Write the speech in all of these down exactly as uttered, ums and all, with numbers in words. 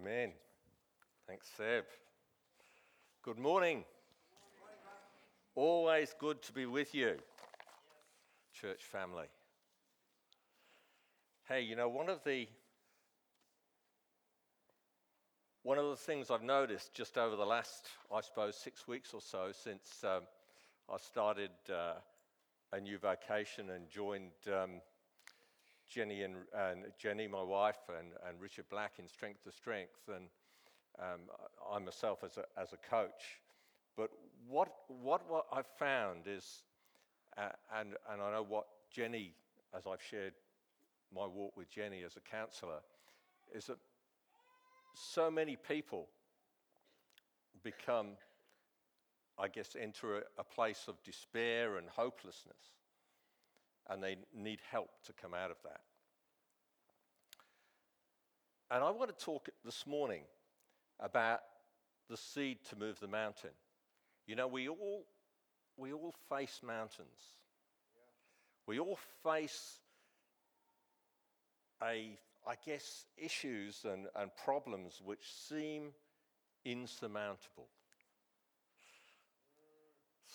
Amen. Thanks, Seb. Good morning. Always good to be with you, church family. Hey, you know, one of the one of the things I've noticed just over the last, I suppose, six weeks or so since um, I started uh, a new vocation and joined um, Jenny and, and Jenny, my wife, and, and Richard Black in Strength to Strength, and um, I myself as a as a coach. But what what, what I've found is, uh, and and I know what Jenny, as I've shared my walk with Jenny as a counsellor, is that so many people become, I guess, enter a, a place of despair and hopelessness, and they need help to come out of that. And I want to talk this morning about the seed to move the mountain. You know, we all we all face mountains. Yeah. We all face a, I guess, issues and, and problems which seem insurmountable.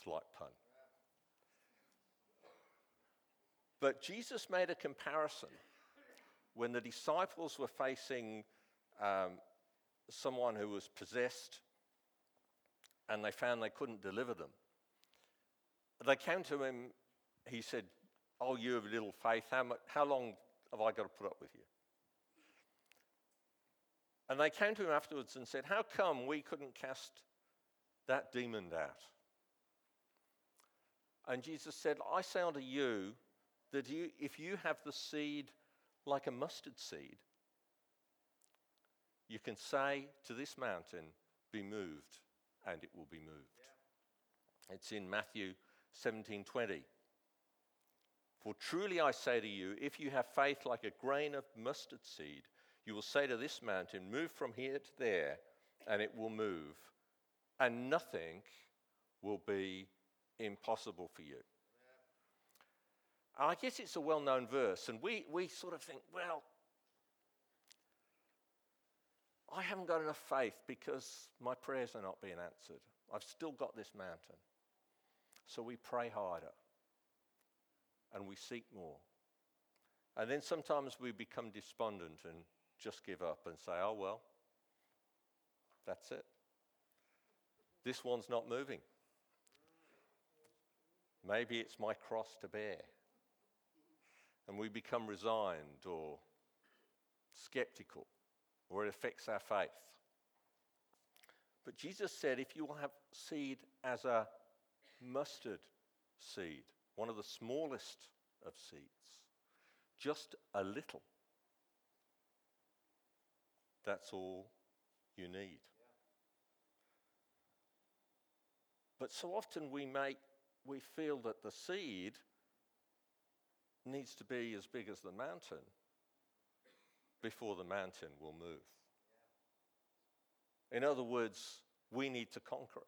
Slight pun. But Jesus made a comparison when the disciples were facing um, someone who was possessed and they found they couldn't deliver them. They came to him, he said, "Oh, you of little faith, how, much, how long have I got to put up with you?" And they came to him afterwards and said, "How come we couldn't cast that demon out?" And Jesus said, "I say unto you, that you, if you have the seed like a mustard seed, you can say to this mountain, be moved, and it will be moved." Yeah. It's in Matthew seventeen twenty. "For truly I say to you, if you have faith like a grain of mustard seed, you will say to this mountain, move from here to there, and it will move, and nothing will be impossible for you." I guess it's a well-known verse, and we, we sort of think, well, I haven't got enough faith because my prayers are not being answered. I've still got this mountain. So we pray harder, and we seek more. And then sometimes we become despondent and just give up and say, oh, well, that's it. This one's not moving. Maybe it's my cross to bear. And we become resigned or skeptical, or it affects our faith. But Jesus said, if you will have seed as a mustard seed, one of the smallest of seeds, just a little, that's all you need. But so often we make, we feel that the seed needs to be as big as the mountain before the mountain will move. In other words, we need to conquer it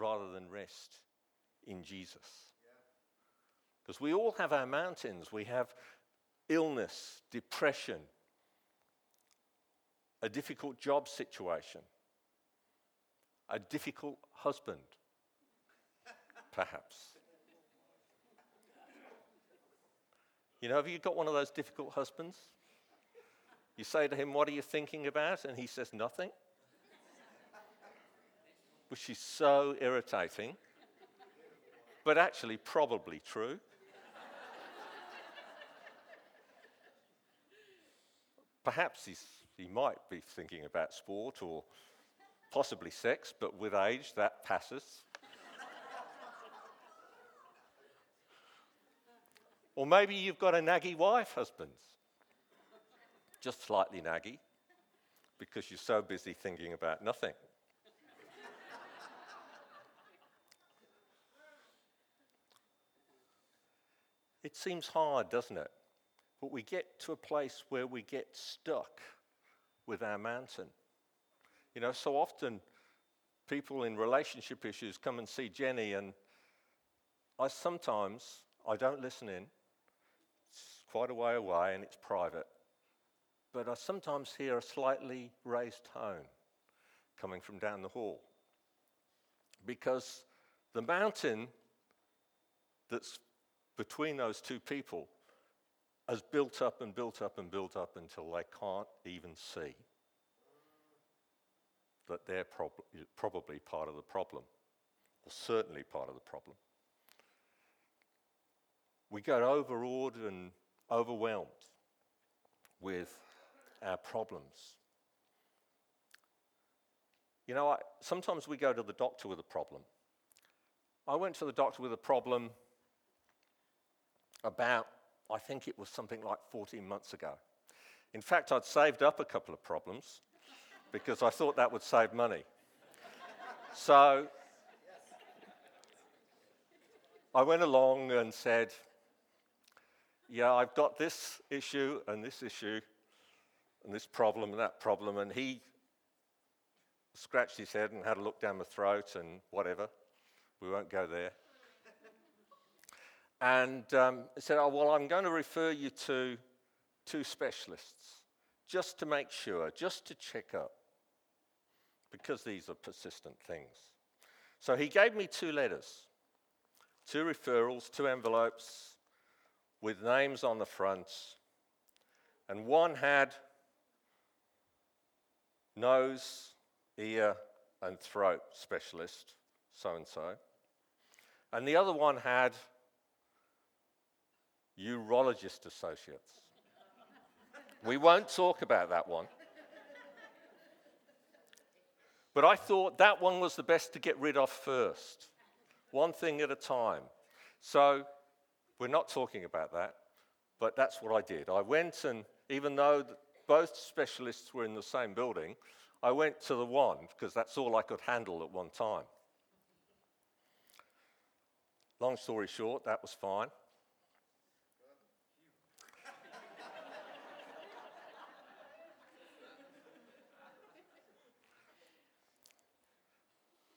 rather than rest in Jesus. Because we all have our mountains. We have illness, depression, a difficult job situation, a difficult husband, perhaps. You know, have you got one of those difficult husbands? You say to him, what are you thinking about? And he says, nothing. Which is so irritating, but actually probably true. Perhaps he's, he might be thinking about sport or possibly sex, but with age that passes. Or maybe you've got a naggy wife, husbands. Just slightly naggy, because you're so busy thinking about nothing. It seems hard, doesn't it? But we get to a place where we get stuck with our mountain. You know, so often people in relationship issues come and see Jenny, and I sometimes, I don't listen in, quite a way away, and it's private. but I sometimes hear a slightly raised tone coming from down the hall, because the mountain that's between those two people has built up and built up and built up until they can't even see that they're prob- probably part of the problem, or certainly part of the problem. We get overawed and overwhelmed with our problems. You know, I, sometimes we go to the doctor with a problem. I went to the doctor with a problem about, I think it was something like fourteen months ago. In fact, I'd saved up a couple of problems because I thought that would save money. So I went along and said, yeah, I've got this issue and this issue and this problem and that problem. And he scratched his head and had a look down my throat and whatever. We won't go there. And um, he said, oh, well, I'm going to refer you to two specialists just to make sure, just to check up, because these are persistent things. So he gave me two letters, two referrals, two envelopes with names on the front. And one had nose, ear, and throat specialist, so-and-so. And the other one had urologist associates. We won't talk about that one. But I thought that one was the best to get rid of first. One thing at a time. So we're not talking about that, but that's what I did. I went, and even though both specialists were in the same building, I went to the one because that's all I could handle at one time. Long story short, that was fine.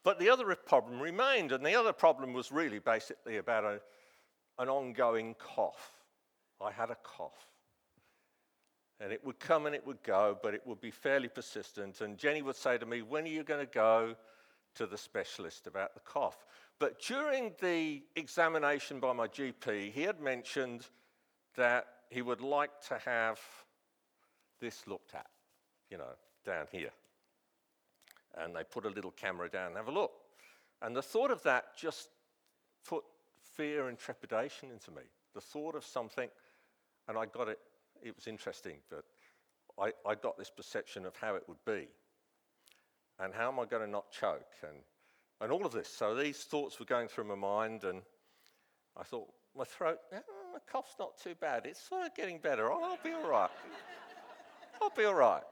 But the other problem remained, and the other problem was really basically about a, an ongoing cough. I had a cough. And it would come and it would go, but it would be fairly persistent. And Jenny would say to me, when are you going to go to the specialist about the cough? But during the examination by my G P, he had mentioned that he would like to have this looked at, you know, down here. And they put a little camera down and have a look. And the thought of that just put fear and trepidation into me. The thought of something, and I got it, it was interesting, but I, I got this perception of how it would be. And how am I going to not choke? And, and all of this. So these thoughts were going through my mind, and I thought, my throat, oh, my cough's not too bad. It's sort of getting better. I'll, I'll be all right. I'll be all right.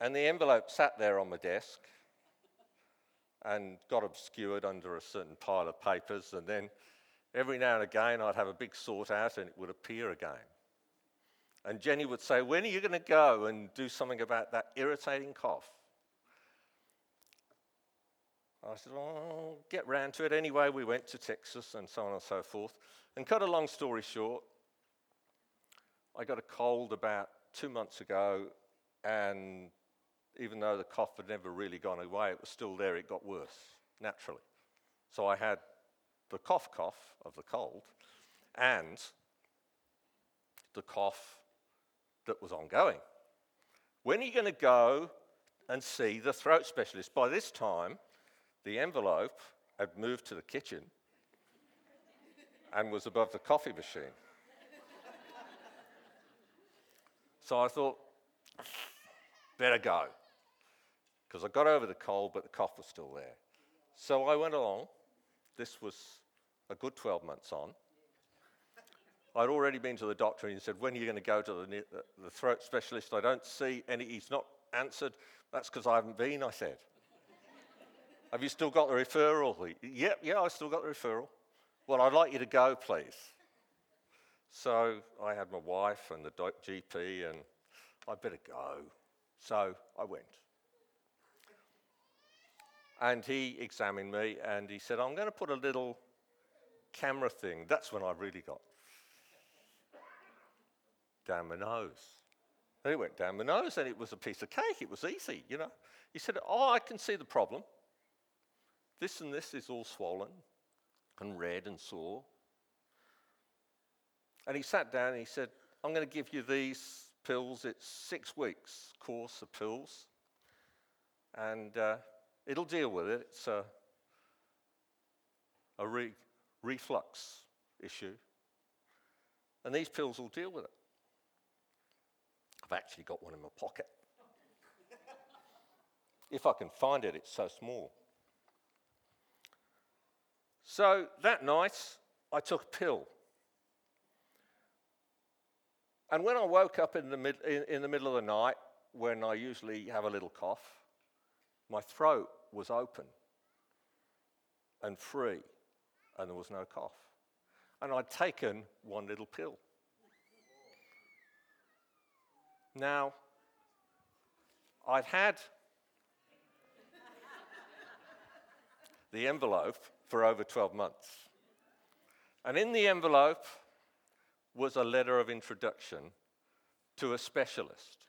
And the envelope sat there on my desk and got obscured under a certain pile of papers, and then every now and again I'd have a big sort out and it would appear again. And Jenny would say, when are you going to go and do something about that irritating cough? I said, oh, I'll get round to it. Anyway, we went to Texas and so on and so forth. And cut a long story short, I got a cold about two months ago, and even though the cough had never really gone away, it was still there, it got worse, naturally. So I had the cough cough of the cold and the cough that was ongoing. When are you going to go and see the throat specialist? By this time, the envelope had moved to the kitchen and was above the coffee machine. So I thought, better go. Because I got over the cold, but the cough was still there. So I went along. This was a good twelve months on. I'd already been to the doctor and he said, when are you going to go to the, the throat specialist? I don't see any. He's not answered. That's because I haven't been, I said. Have you still got the referral? He, yeah, yeah, I still got the referral. Well, I'd like you to go, please. So I had my wife and the G P, and I better go. So I went. And he examined me and he said, I'm going to put a little camera thing. That's when I really got. down my nose. And it went down my nose, and it was a piece of cake. It was easy, you know. He said, oh, I can see the problem. This and this is all swollen and red and sore. And he sat down and he said, I'm going to give you these pills. It's six weeks course of pills. And uh, it'll deal with it. It's a, a re- reflux issue. And these pills will deal with it. I've actually got one in my pocket. If I can find it, it's so small. So that night, I took a pill. And when I woke up in the, mid- in, in the middle of the night, when I usually have a little cough, my throat was open and free, and there was no cough. And I'd taken one little pill. Now, I'd had the envelope for over twelve months. And in the envelope was a letter of introduction to a specialist.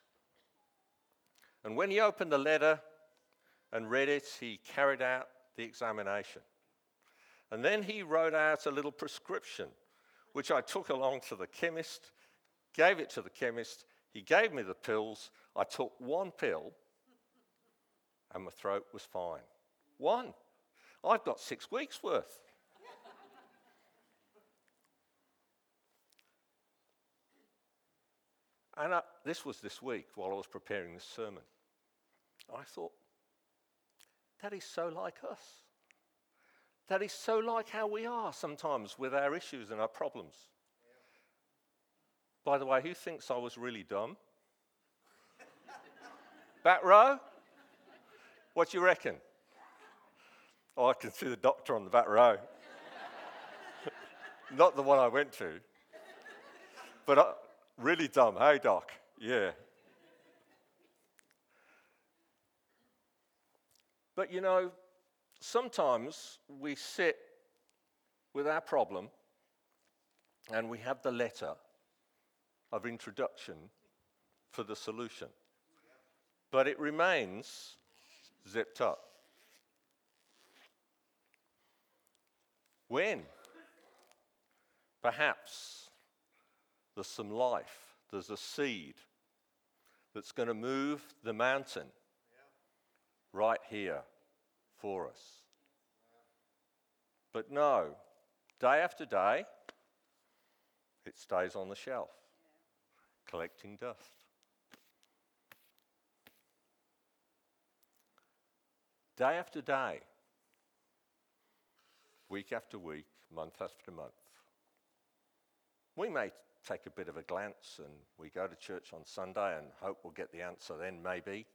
And when he opened the letter and read it, he carried out the examination. And then he wrote out a little prescription, which I took along to the chemist, gave it to the chemist. He gave me the pills. I took one pill, and my throat was fine. One. I've got six weeks' worth. And I, this was this week while I was preparing this sermon. I thought, that is so like us. That is so like how we are sometimes with our issues and our problems. Yeah. By the way, who thinks I was really dumb? Back row? What do you reckon? Oh, I can see the doctor on the back row. Not the one I went to. But I, really dumb, hey, doc? Yeah. But, you know, sometimes we sit with our problem and we have the letter of introduction for the solution. But it remains zipped up. When, perhaps, there's some life, there's a seed that's going to move the mountain right here for us. But no, day after day, it stays on the shelf, collecting dust. Day after day, week after week, month after month. We may take a bit of a glance and we go to church on Sunday and hope we'll get the answer then, maybe.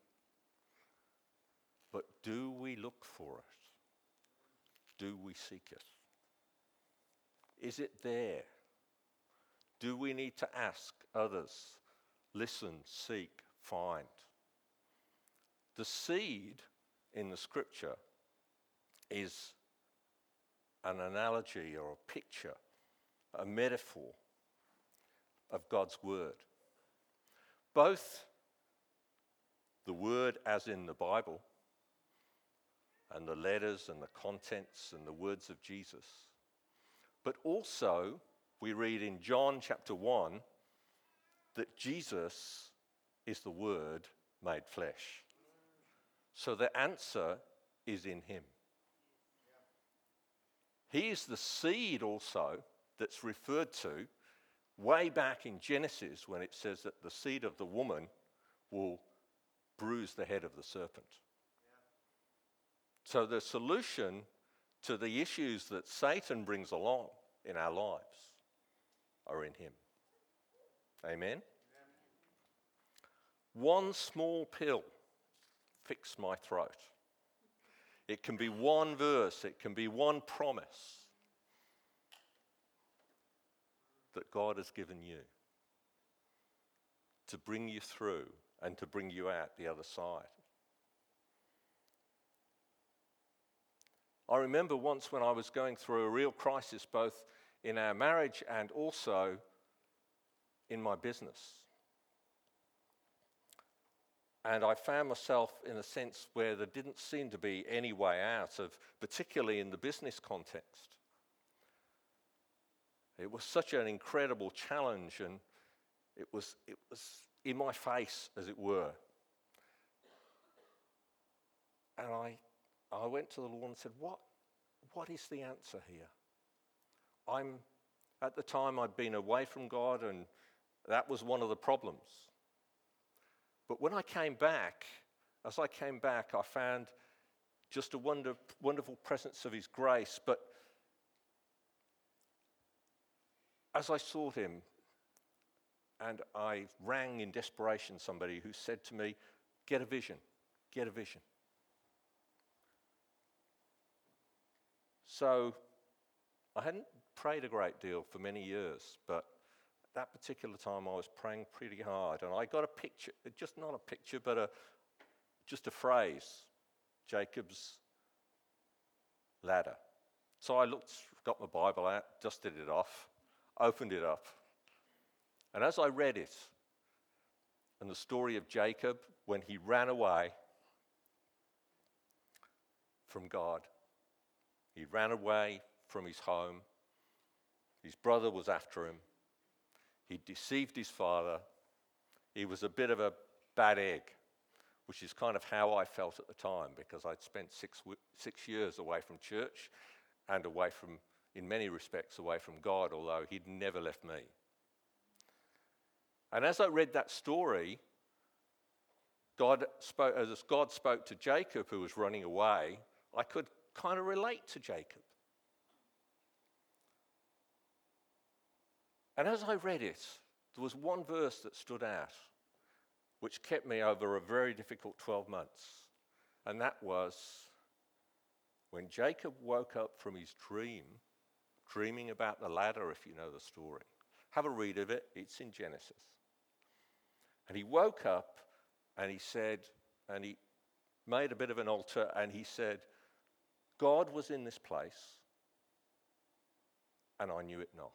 But do we look for it? Do we seek it? Is it there? Do we need to ask others? Listen, seek, find. The seed in the scripture is an analogy or a picture, a metaphor of God's word. Both the word as in the Bible and the letters and the contents and the words of Jesus. But also, we read in John chapter one that Jesus is the Word made flesh. So the answer is in him. He is the seed also that's referred to way back in Genesis when it says that the seed of the woman will bruise the head of the serpent. So the solution to the issues that Satan brings along in our lives are in him. Amen? Amen. One small pill fixed my throat. It can be one verse, it can be one promise that God has given you to bring you through and to bring you out the other side. I remember once when I was going through a real crisis, both in our marriage and also in my business. And I found myself in a sense where there didn't seem to be any way out of, particularly in the business context. It was such an incredible challenge, and it was it was in my face, as it were. And I I went to the Lord and said, What what is the answer here? I'm at the time I'd been away from God, and that was one of the problems. But when I came back, as I came back, I found just a wonder, wonderful presence of his grace. But as I sought him, and I rang in desperation somebody who said to me, get a vision, get a vision. So I hadn't prayed a great deal for many years, but that particular time I was praying pretty hard, and I got a picture, just not a picture, but a just a phrase, Jacob's ladder. So I looked, got my Bible out, dusted it off, opened it up, and as I read it, and the story of Jacob when he ran away from God, he ran away from his home, his brother was after him, he deceived his father. He was a bit of a bad egg, which is kind of how I felt at the time, because I'd spent six six years away from church and away from, in many respects, away from God, although he'd never left me. And as I read that story, God spoke, as God spoke to Jacob, who was running away, I could kind of relate to Jacob. And as I read it, there was one verse that stood out, which kept me over a very difficult twelve months. And that was, when Jacob woke up from his dream, dreaming about the ladder, if you know the story. Have a read of it, it's in Genesis. And he woke up, and he said, and he made a bit of an altar, and he said, God was in this place, and I knew it not.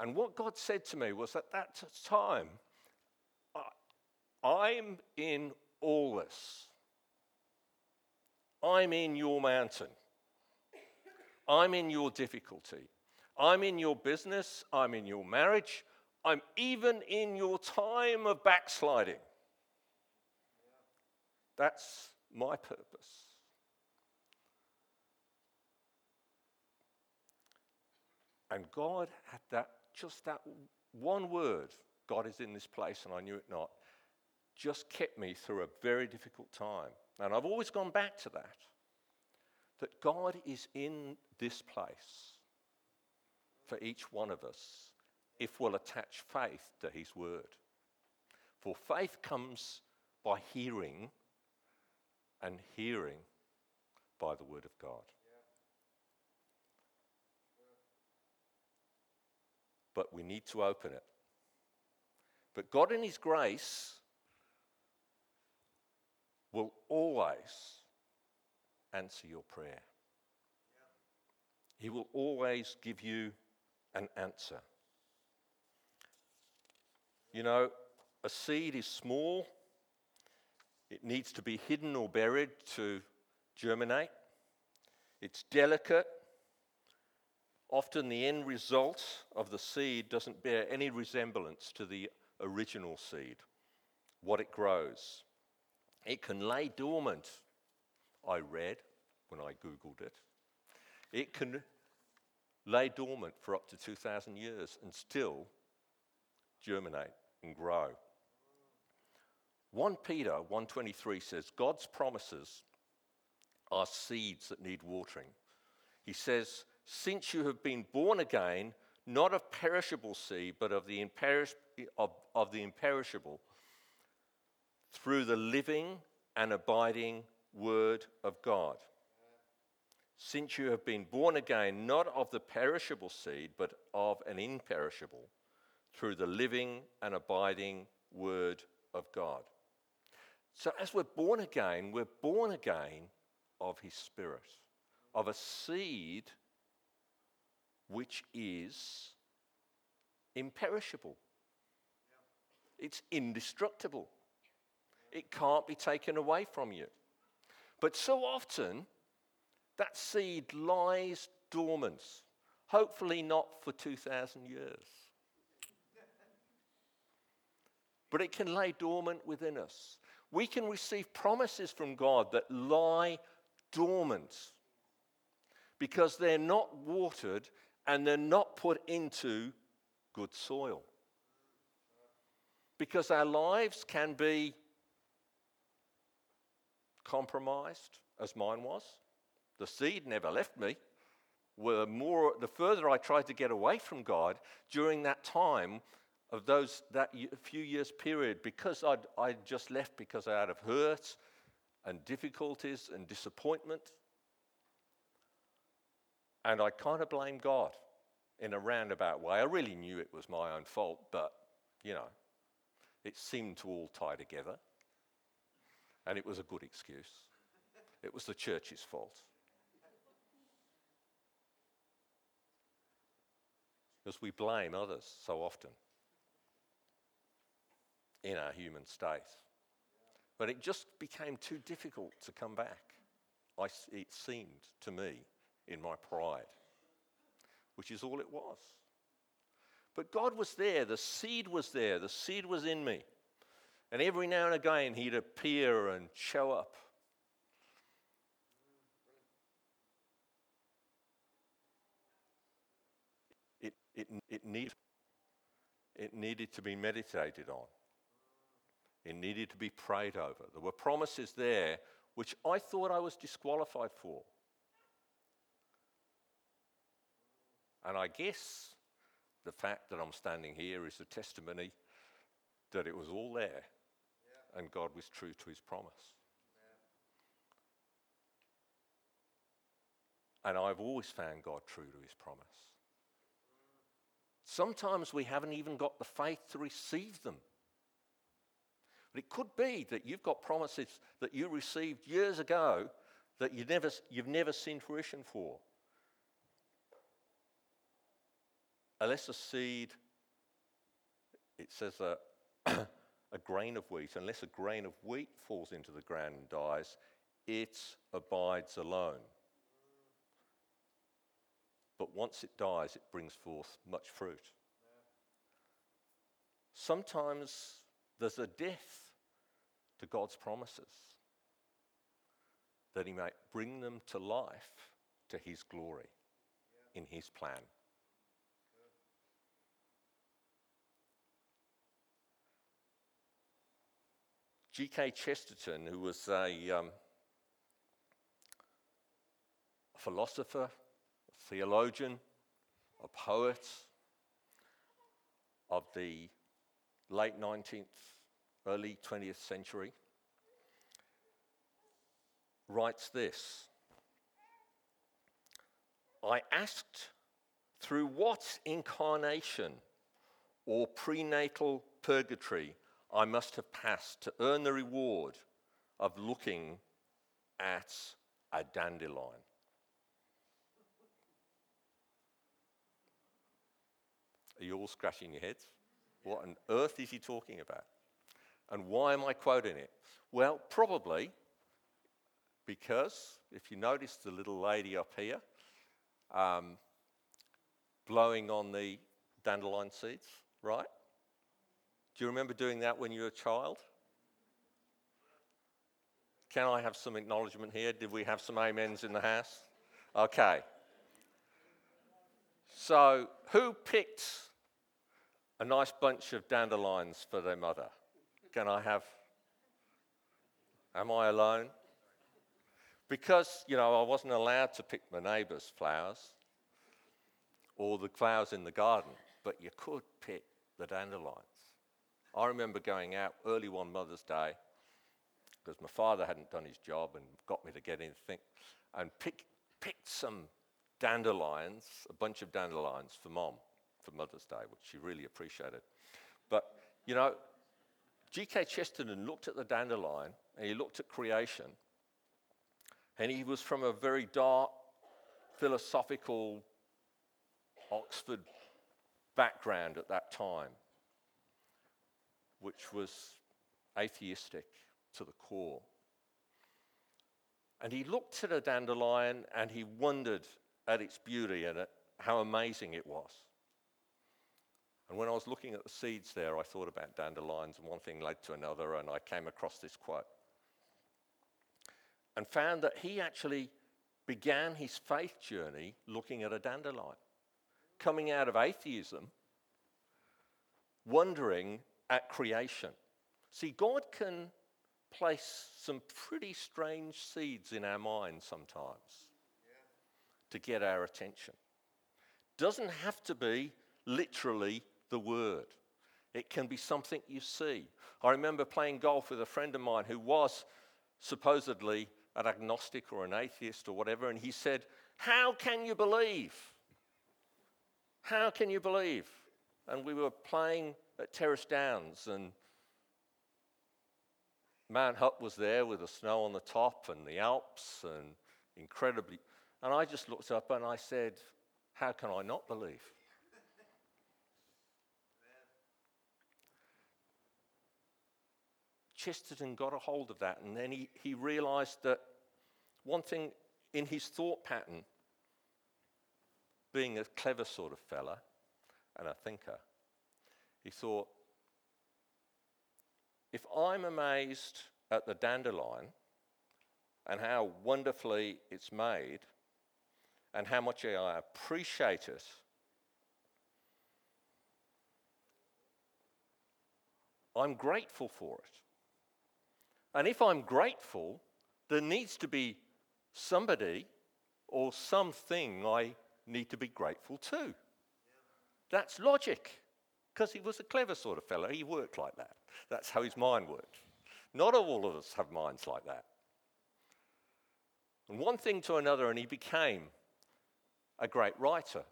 And what God said to me was, at that time, I'm in all this. I'm in your mountain. I'm in your difficulty. I'm in your business. I'm in your marriage. I'm even in your time of backsliding. That's my purpose. And God had that, just that one word, God is in this place and I knew it not, just kept me through a very difficult time. And I've always gone back to that, that God is in this place for each one of us, if we'll attach faith to his word. For faith comes by hearing, and hearing by the word of God. But we need to open it. But God in his grace will always answer your prayer. Yeah. He will always give you an answer. You know, a seed is small. It needs to be hidden or buried to germinate. It's delicate. Often the end result of the seed doesn't bear any resemblance to the original seed, what it grows. It can lay dormant, I read when I Googled it. It can lay dormant for up to two thousand years and still germinate and grow. First Peter one twenty-three says, God's promises are seeds that need watering. He says, since you have been born again, not of perishable seed, but of the, imperish- of, of the imperishable, through the living and abiding word of God. Since you have been born again, not of the perishable seed, but of an imperishable, through the living and abiding word of God. So as we're born again, we're born again of his Spirit, of a seed which is imperishable. It's indestructible. It can't be taken away from you. But so often, that seed lies dormant, hopefully not for two thousand years. But it can lay dormant within us. We can receive promises from God that lie dormant because they're not watered and they're not put into good soil. Because our lives can be compromised, as mine was. The seed never left me. Were more, the further I tried to get away from God during that time of those that few years period, because I'd, I'd just left because I had of hurt and difficulties and disappointment. And I kind of blamed God in a roundabout way. I really knew it was my own fault, but, you know, it seemed to all tie together. And it was a good excuse. It was the church's fault. Because we blame others so often in our human state. But it just became too difficult to come back, I, it seemed to me, in my pride, which is all it was. But God was there, the seed was there, the seed was in me. And every now and again, he'd appear and show up. It, it, it, needed, it needed to be meditated on. It needed to be prayed over. There were promises there which I thought I was disqualified for. And I guess the fact that I'm standing here is a testimony that it was all there. And God was true to his promise. Amen. And I've always found God true to his promise. Sometimes we haven't even got the faith to receive them. But it could be that you've got promises that you received years ago that you never, you've never seen fruition for. Unless a seed, it says that, a grain of wheat, unless a grain of wheat falls into the ground and dies, it abides alone. But once it dies, it brings forth much fruit. Sometimes there's a death to God's promises, that he might bring them to life to his glory in his plan. G K Chesterton, who was a um, philosopher, a theologian, a poet of the late nineteenth, early twentieth century, writes this: I asked through what incarnation or prenatal purgatory I must have passed to earn the reward of looking at a dandelion. Are you all scratching your heads? What on earth is he talking about? And why am I quoting it? Well, probably because, if you notice the little lady up here, um, blowing on the dandelion seeds, right? Do you remember doing that when you were a child? Can I have some acknowledgement here? Did we have some amens in the house? Okay. So, who picked a nice bunch of dandelions for their mother? Can I have... Am I alone? Because, you know, I wasn't allowed to pick my neighbour's flowers or the flowers in the garden, but you could pick the dandelions. I remember going out early one Mother's Day because my father hadn't done his job and got me to get anything, and pick, picked some dandelions, a bunch of dandelions for Mom for Mother's Day, which she really appreciated. But, you know, G K Chesterton looked at the dandelion and he looked at creation, and he was from a very dark, philosophical Oxford background at that time, which was atheistic to the core. And he looked at a dandelion and he wondered at its beauty and at how amazing it was. And when I was looking at the seeds there, I thought about dandelions, and one thing led to another, and I came across this quote and found that he actually began his faith journey looking at a dandelion, coming out of atheism, wondering at creation. See, God can place some pretty strange seeds in our minds sometimes to get our attention. Doesn't have to be literally the word. It can be something you see. I remember playing golf with a friend of mine who was supposedly an agnostic or an atheist or whatever, and he said, "How can you believe? How can you believe?" And we were playing at Terrace Downs, and Mount Hutt was there with the snow on the top and the Alps and incredibly, and I just looked up and I said, "How can I not believe?" Chesterton got a hold of that, and then he, he realized that one thing in his thought pattern, being a clever sort of fella and a thinker, he thought, if I'm amazed at the dandelion and how wonderfully it's made and how much I appreciate it, I'm grateful for it. And if I'm grateful, there needs to be somebody or something I need to be grateful to. Yeah. That's logic, because he was a clever sort of fellow. He worked like that. That's how his mind worked. Not all of us have minds like that. And one thing to another, and he became a great writer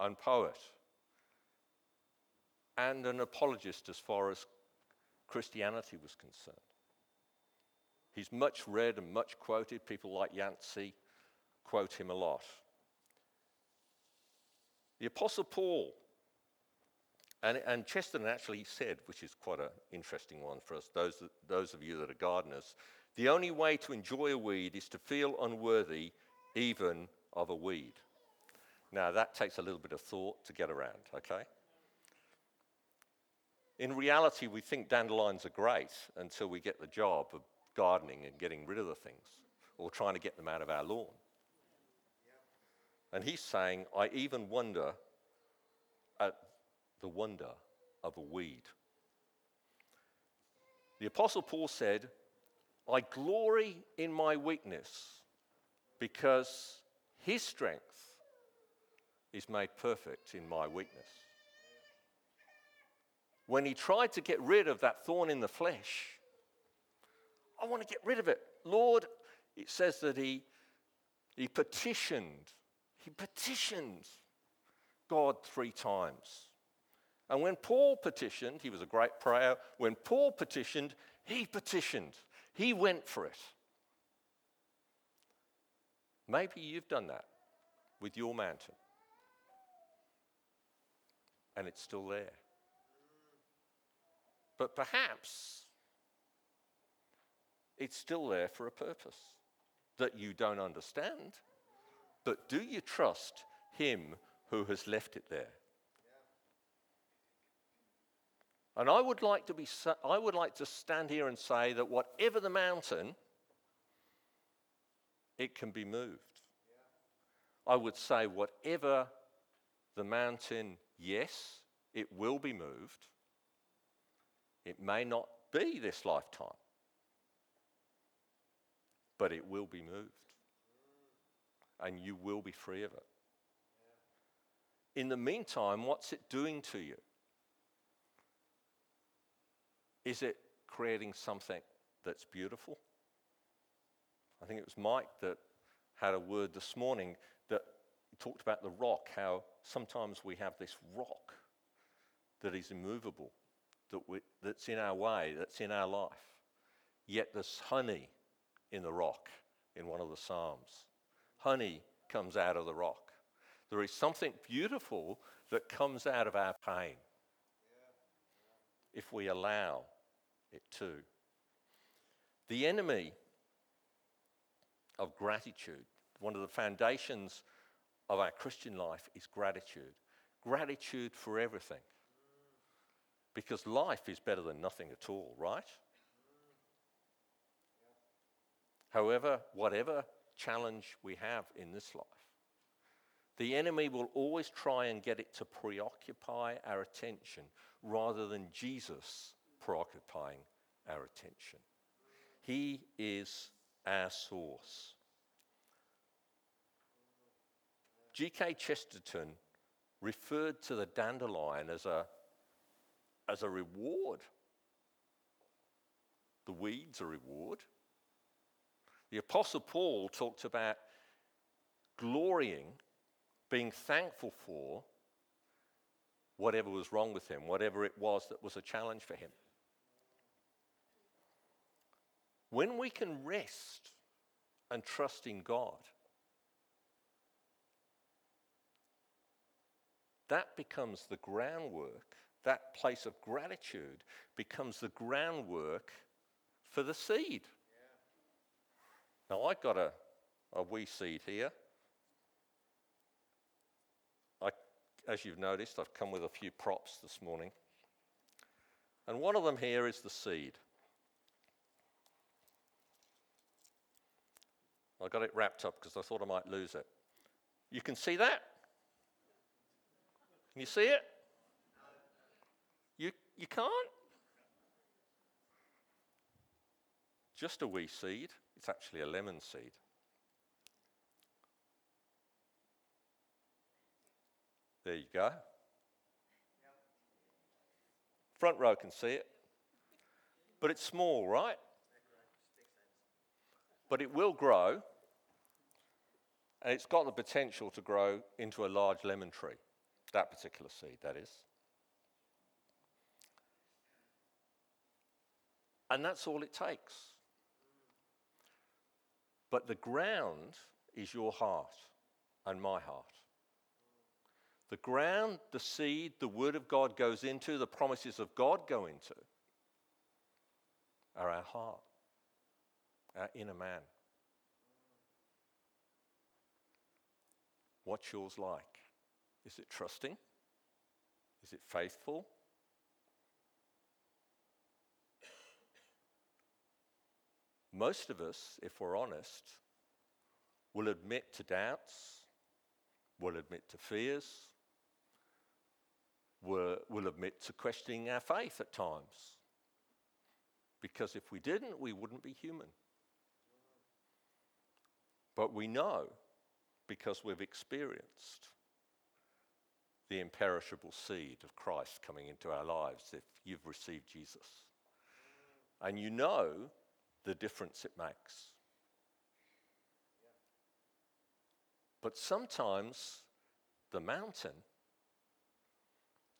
and poet and an apologist as far as Christianity was concerned. He's much read and much quoted. People like Yancey quote him a lot. The Apostle Paul, and, and Chesterton actually said, which is quite an interesting one for us, those, those of you that are gardeners, the only way to enjoy a weed is to feel unworthy even of a weed. Now that takes a little bit of thought to get around, okay? In reality, we think dandelions are great until we get the job of gardening and getting rid of the things, or trying to get them out of our lawn. And he's saying, I even wonder at the wonder of a weed. The Apostle Paul said, I glory in my weakness, because his strength is made perfect in my weakness. When he tried to get rid of that thorn in the flesh, I want to get rid of it. Lord, it says that he, he petitioned. He petitioned God three times. And when Paul petitioned, he was a great prayer. When Paul petitioned, he petitioned. He went for it. Maybe you've done that with your mountain. And it's still there. But perhaps it's still there for a purpose that you don't understand. But do you trust him who has left it there? Yeah. And I would like to be, I would like to stand here and say that whatever the mountain, it can be moved. Yeah. I would say whatever the mountain, yes, it will be moved. It may not be this lifetime, but it will be moved, and you will be free of it. In the meantime, what's it doing to you? Is it creating something that's beautiful? I think it was Mike that had a word this morning that talked about the rock, how sometimes we have this rock that is immovable, that we, that's in our way, that's in our life, yet there's honey in the rock in one of the Psalms. Honey comes out of the rock. There is something beautiful that comes out of our pain if we allow it to. The enemy of gratitude, one of the foundations of our Christian life is gratitude. Gratitude for everything. Because life is better than nothing at all, right? However, whatever challenge we have in this life, the enemy will always try and get it to preoccupy our attention rather than Jesus preoccupying our attention. He is our source. G K Chesterton referred to the dandelion as a, as a reward. The weed's a reward. The Apostle Paul talked about glorying, being thankful for whatever was wrong with him, whatever it was that was a challenge for him. When we can rest and trust in God, that becomes the groundwork, that place of gratitude becomes the groundwork for the seed. Yeah. Now, I've got a, a wee seed here. I, as you've noticed, I've come with a few props this morning. And one of them here is the seed. I got it wrapped up because I thought I might lose it. You can see that? Can you see it? You you can't? Just a wee seed. It's actually a lemon seed. There you go. Front row can see it. But it's small, right? But it will grow. And it's got the potential to grow into a large lemon tree. That particular seed, that is. And that's all it takes. But the ground is your heart and my heart. The ground, the seed, the word of God goes into, the promises of God go into, are our heart, our inner man. What's yours like? Is it trusting? Is it faithful? Most of us, if we're honest, will admit to doubts, will admit to fears, will, will admit to questioning our faith at times. Because if we didn't, we wouldn't be human. But we know because we've experienced the imperishable seed of Christ coming into our lives if you've received Jesus. And you know the difference it makes. But sometimes the mountain,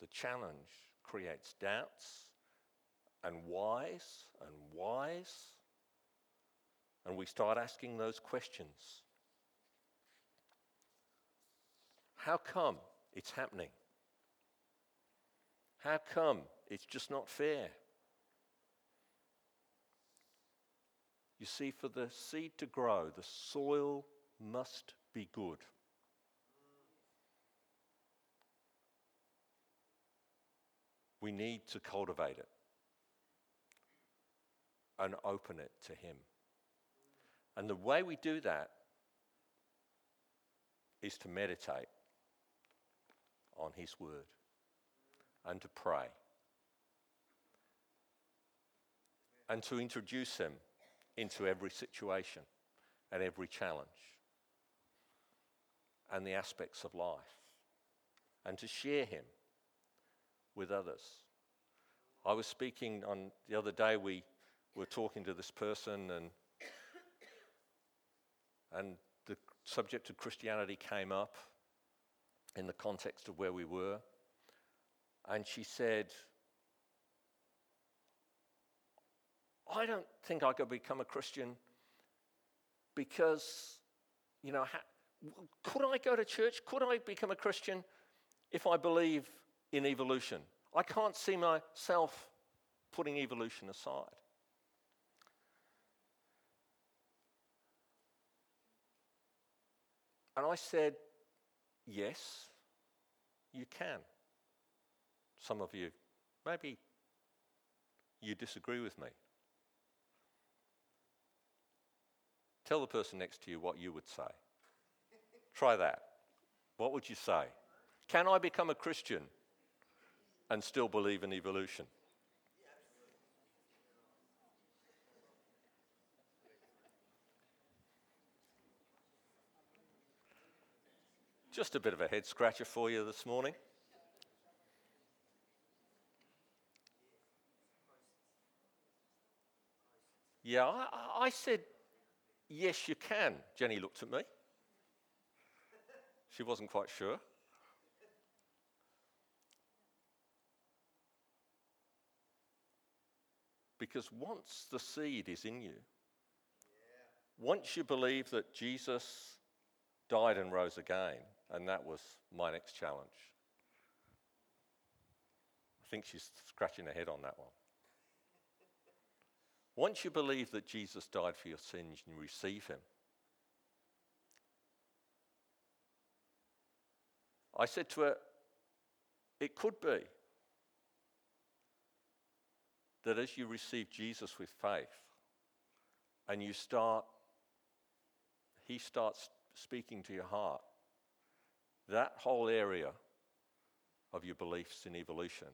the challenge, creates doubts and whys and whys, and we start asking those questions. How come? It's happening. How come? It's just not fair. You see, for the seed to grow, the soil must be good. We need to cultivate it and open it to Him. And the way we do that is to meditate on His word and to pray and to introduce Him into every situation and every challenge and the aspects of life and to share Him with others. I was speaking on the other day, we were talking to this person and and the subject of Christianity came up in the context of where we were, and she said, I don't think I could become a Christian because, you know, ha- could I go to church? Could I become a Christian? if I believe in evolution. I can't see myself putting evolution aside. And I said, yes, you can. Some of you, maybe you disagree with me. Tell the person next to you what you would say. Try that. What would you say? Can I become a Christian and still believe in evolution? Just a bit of a head scratcher for you this morning. Yeah, I, I said, yes, you can. Jenny looked at me. She wasn't quite sure. Because once the seed is in you, once you believe that Jesus died and rose again, and that was my next challenge. I think she's scratching her head on that one. Once you believe that Jesus died for your sins and receive him, I said to her, it could be that as you receive Jesus with faith and you start, he starts speaking to your heart, that whole area of your beliefs in evolution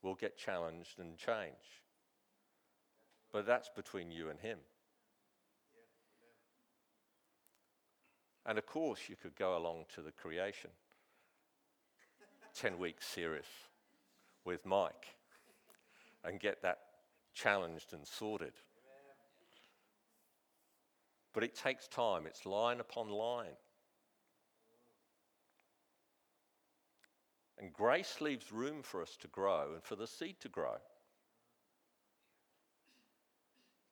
will get challenged and changed. But that's between you and him. And of course, you could go along to the creation ten-week series with Mike and get that challenged and sorted. But it takes time. It's line upon line. And grace leaves room for us to grow and for the seed to grow.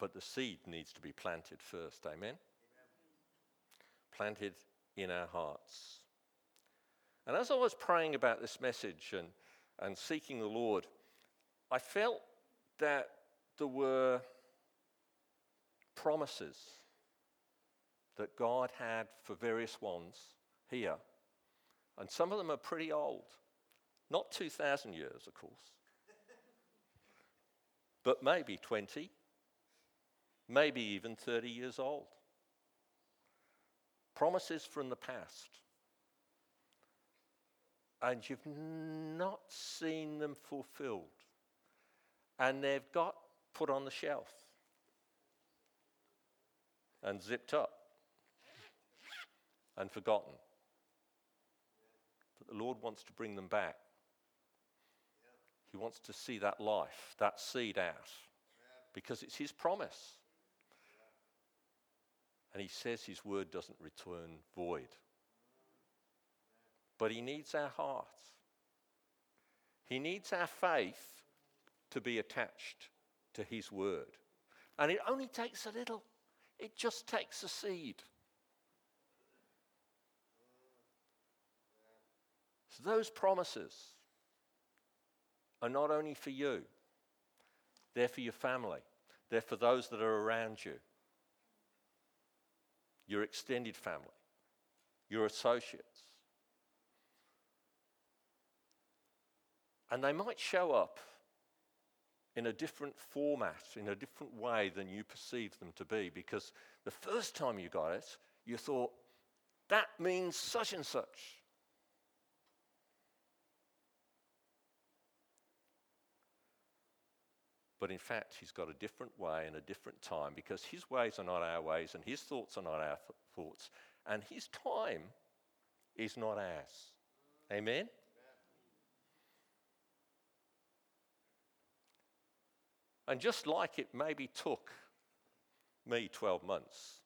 But the seed needs to be planted first. Amen? Amen? Planted in our hearts. And as I was praying about this message and, and seeking the Lord, I felt that there were promises that God had for various ones here. And some of them are pretty old. Not two thousand years, of course. But maybe twenty, maybe even thirty years old. Promises from the past. And you've not seen them fulfilled. And they've got put on the shelf. And zipped up. And forgotten. But the Lord wants to bring them back. He wants to see that life, that seed out, because it's his promise. And he says his word doesn't return void. But he needs our hearts. He needs our faith to be attached to his word. And it only takes a little. It just takes a seed. So those promises are not only for you, they're for your family, they're for those that are around you, your extended family, your associates. And they might show up in a different format, in a different way than you perceived them to be, because the first time you got it, you thought, that means such and such. But in fact, he's got a different way and a different time, because his ways are not our ways and his thoughts are not our th- thoughts. And his time is not ours. Amen? Amen? And just like it maybe took me twelve months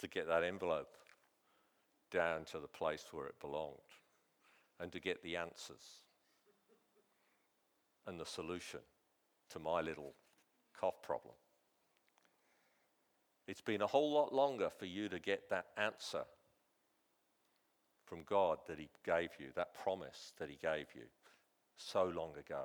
to get that envelope down to the place where it belonged and to get the answers and the solution to my little cough problem. It's been a whole lot longer for you to get that answer from God that he gave you, that promise that he gave you so long ago.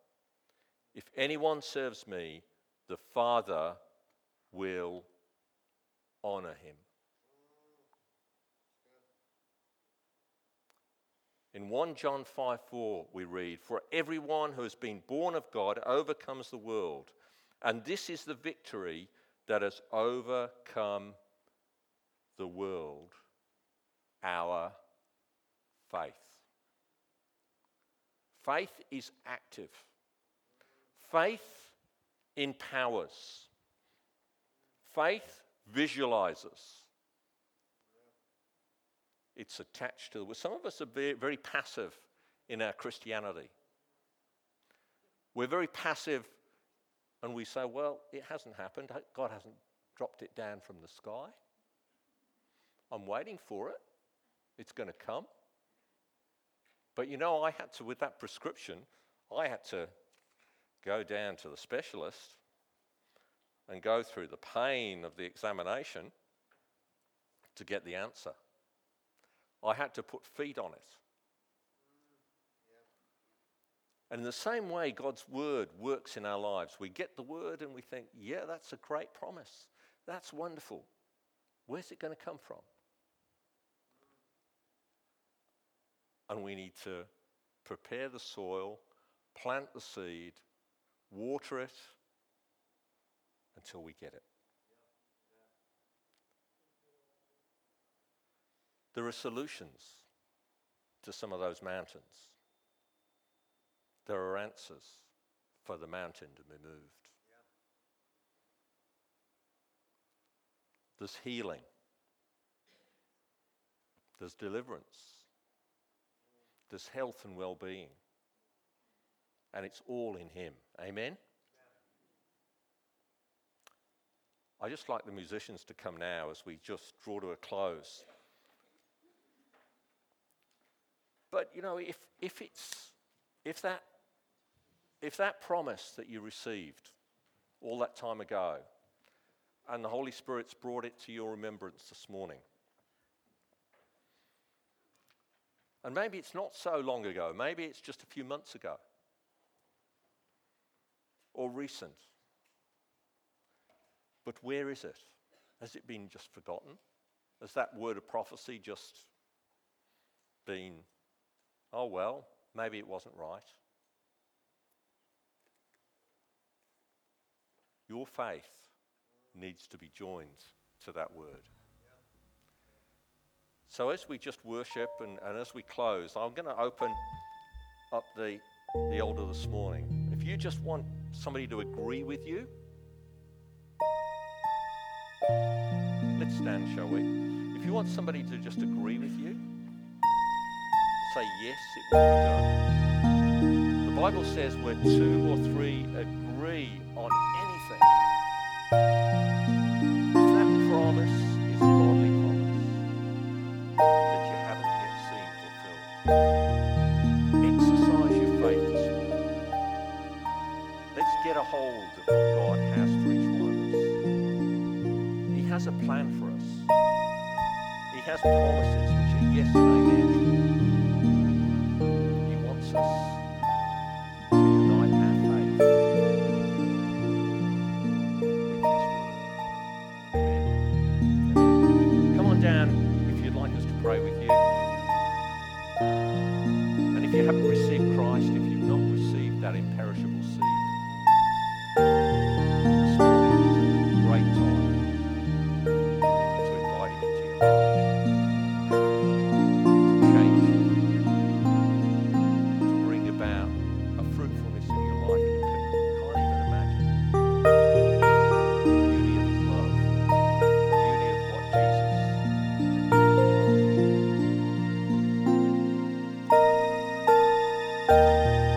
If anyone serves me, the Father will honor him." In First John five four, we read, "For everyone who has been born of God overcomes the world, and this is the victory that has overcome the world, our faith." Faith is active. Faith empowers. Faith visualizes. It's attached to the world. Some of us are very, very passive in our Christianity. We're very passive and we say, well, it hasn't happened. God hasn't dropped it down from the sky. I'm waiting for it. It's going to come. But you know, I had to, with that prescription, I had to go down to the specialist and go through the pain of the examination to get the answer. I had to put feet on it. And in the same way, God's word works in our lives. We get the word and we think, yeah, that's a great promise. That's wonderful. Where's it going to come from? And we need to prepare the soil, plant the seed, water it until we get it. There are solutions to some of those mountains. There are answers for the mountain to be moved. Yeah. There's healing. There's deliverance. There's health and well-being. And it's all in him. Amen? Yeah. I just like the musicians to come now as we just draw to a close. But, you know, if if it's if that if that promise that you received all that time ago and the Holy Spirit's brought it to your remembrance this morning, and maybe it's not so long ago, maybe it's just a few months ago or recent, but where is it? Has it been just forgotten? Has that word of prophecy just been, oh, well, maybe it wasn't right? Your faith needs to be joined to that word. So as we just worship and, and as we close, I'm going to open up the, the altar this morning. If you just want somebody to agree with you, let's stand, shall we? If you want somebody to just agree with you, say yes, it will be done. The Bible says where two or three agree on anything, that promise is a godly promise that you haven't yet seen fulfilled. Exercise your faith this morning. Let's get a hold of what God has for each one of us. He has a plan for us. He has promises which are yes and amen. Imperishable seed.